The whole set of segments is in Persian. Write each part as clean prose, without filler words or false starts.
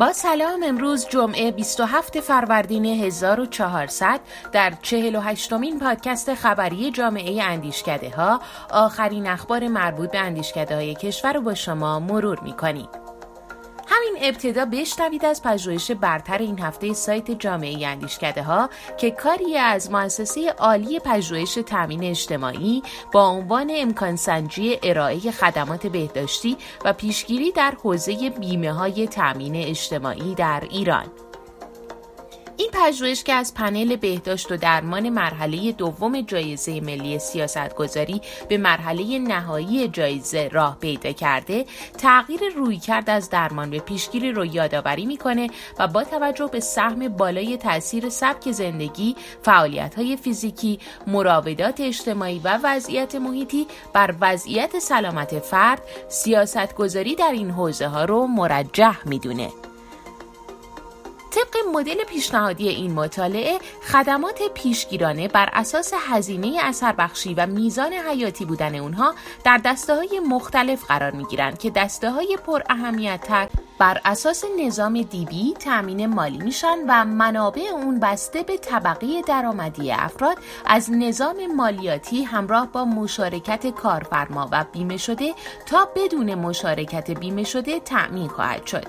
با سلام. امروز جمعه 27 فروردین 1400 در 48مین پادکست خبری جامعه اندیشکده ها آخرین اخبار مربوط به اندیشکده های کشور رو با شما مرور می‌کنیم. همین ابتدا بشنوید از پژوهش برتر این هفته سایت جامعه اندیشکده ها که کاری از مؤسسه عالی پژوهش تامین اجتماعی با عنوان امکانسنجی ارائه خدمات بهداشتی و پیشگیری در حوزه بیمه‌های تامین اجتماعی در ایران. این پژوهش که از پنل بهداشت و درمان مرحله دوم جایزه ملی سیاستگذاری به مرحله نهایی جایزه راه پیدا کرده، تغییر رویکرد از درمان به پیشگیری رو یادآوری میکنه و با توجه به سهم بالای تاثیر سبک زندگی، فعالیت‌های فیزیکی، مراودات اجتماعی و وضعیت محیطی بر وضعیت سلامت فرد، سیاستگذاری در این حوزه‌ها رو مرجح میدونه. طبق مدل پیشنهادی این مطالعه، خدمات پیشگیرانه بر اساس هزینه اثربخشی و میزان حیاتی بودن اونها در دسته‌های مختلف قرار می‌گیرند که دسته‌های پر اهمیت‌تر بر اساس نظام دیبی تامین مالی میشن و منابع اون بسته به طبقه درآمدی افراد از نظام مالیاتی همراه با مشارکت کارفرما و بیمه شده تا بدون مشارکت بیمه شده تامین خواهد شد.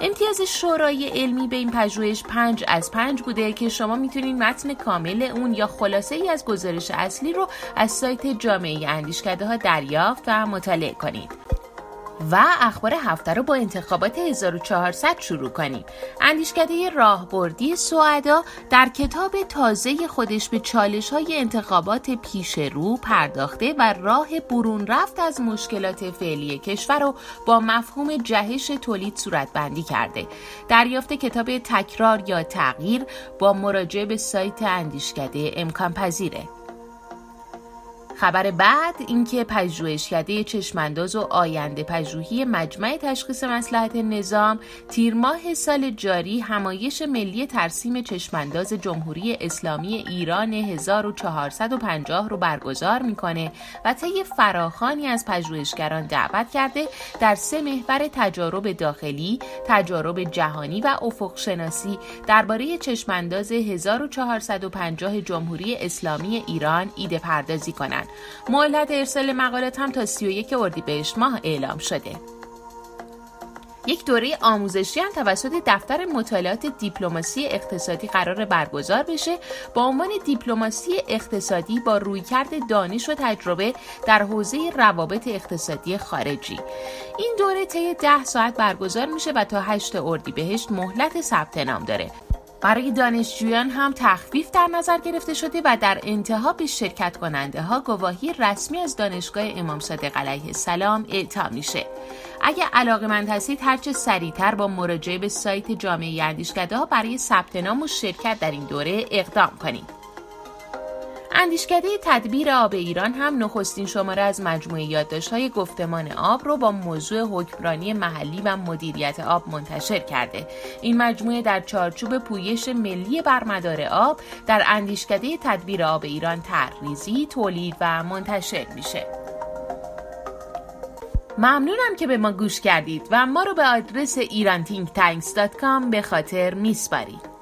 امتیاز شورای علمی به این پژوهش 5/5 بوده که شما میتونید متن کامل اون یا خلاصه ای از گزارش اصلی رو از سایت جامعه اندیشکده ها دریافت و مطالعه کنید. و اخبار هفته رو با انتخابات 1400 شروع کنیم. اندیشکده راهبردی سعداء در کتاب تازه خودش به چالش‌های انتخابات پیش رو پرداخته و راه برون رفت از مشکلات فعلی کشور رو با مفهوم جهش تولید صورتبندی کرده. دریافت کتاب تکرار یا تغییر با مراجعه به سایت اندیشکده امکان پذیره. خبر بعد اینکه پژوهشکده چشمنداز و آینده پژوهی مجمع تشخیص مصلحت نظام تیر ماه سال جاری همایش ملی ترسیم چشمنداز جمهوری اسلامی ایران 1450 رو برگزار میکنه و طی فراخوانی از پژوهشگران دعوت کرده در 3 محور تجارب داخلی، تجارب جهانی و افقشناسی درباره چشمنداز 1450 جمهوری اسلامی ایران ایده پردازی کنند. مهلت ارسال مقالات هم تا 31 اردیبهشت ماه اعلام شده. یک دوره آموزشی هم توسط دفتر مطالعات دیپلماسی اقتصادی قرار برگزار بشه با عنوان دیپلماسی اقتصادی با رویکرد دانش و تجربه در حوزه روابط اقتصادی خارجی. این دوره طی 10 ساعت برگزار میشه و تا 8 اردیبهشت مهلت ثبت نام داره. برای دانشجویان هم تخفیف در نظر گرفته شده و در انتها به شرکت کننده ها گواهی رسمی از دانشگاه امام صادق علیه السلام اعطا میشه. اگه علاقه‌مند هستید هرچه سریعتر با مراجعه به سایت جامعه اندیشکده ها برای ثبت نام و شرکت در این دوره اقدام کنید. اندیشکده تدبیر آب ایران هم نخستین شماره از مجموعه یادداشت‌های گفتمان آب رو با موضوع حکمرانی محلی و مدیریت آب منتشر کرده. این مجموعه در چارچوب پویش ملی بر مدار آب در اندیشکده تدبیر آب ایران طرح‌ریزی، تولید و منتشر میشه. ممنونم که به ما گوش کردید و ما رو به آدرس ایرانتینکتانکس.com به خاطر میسپارید.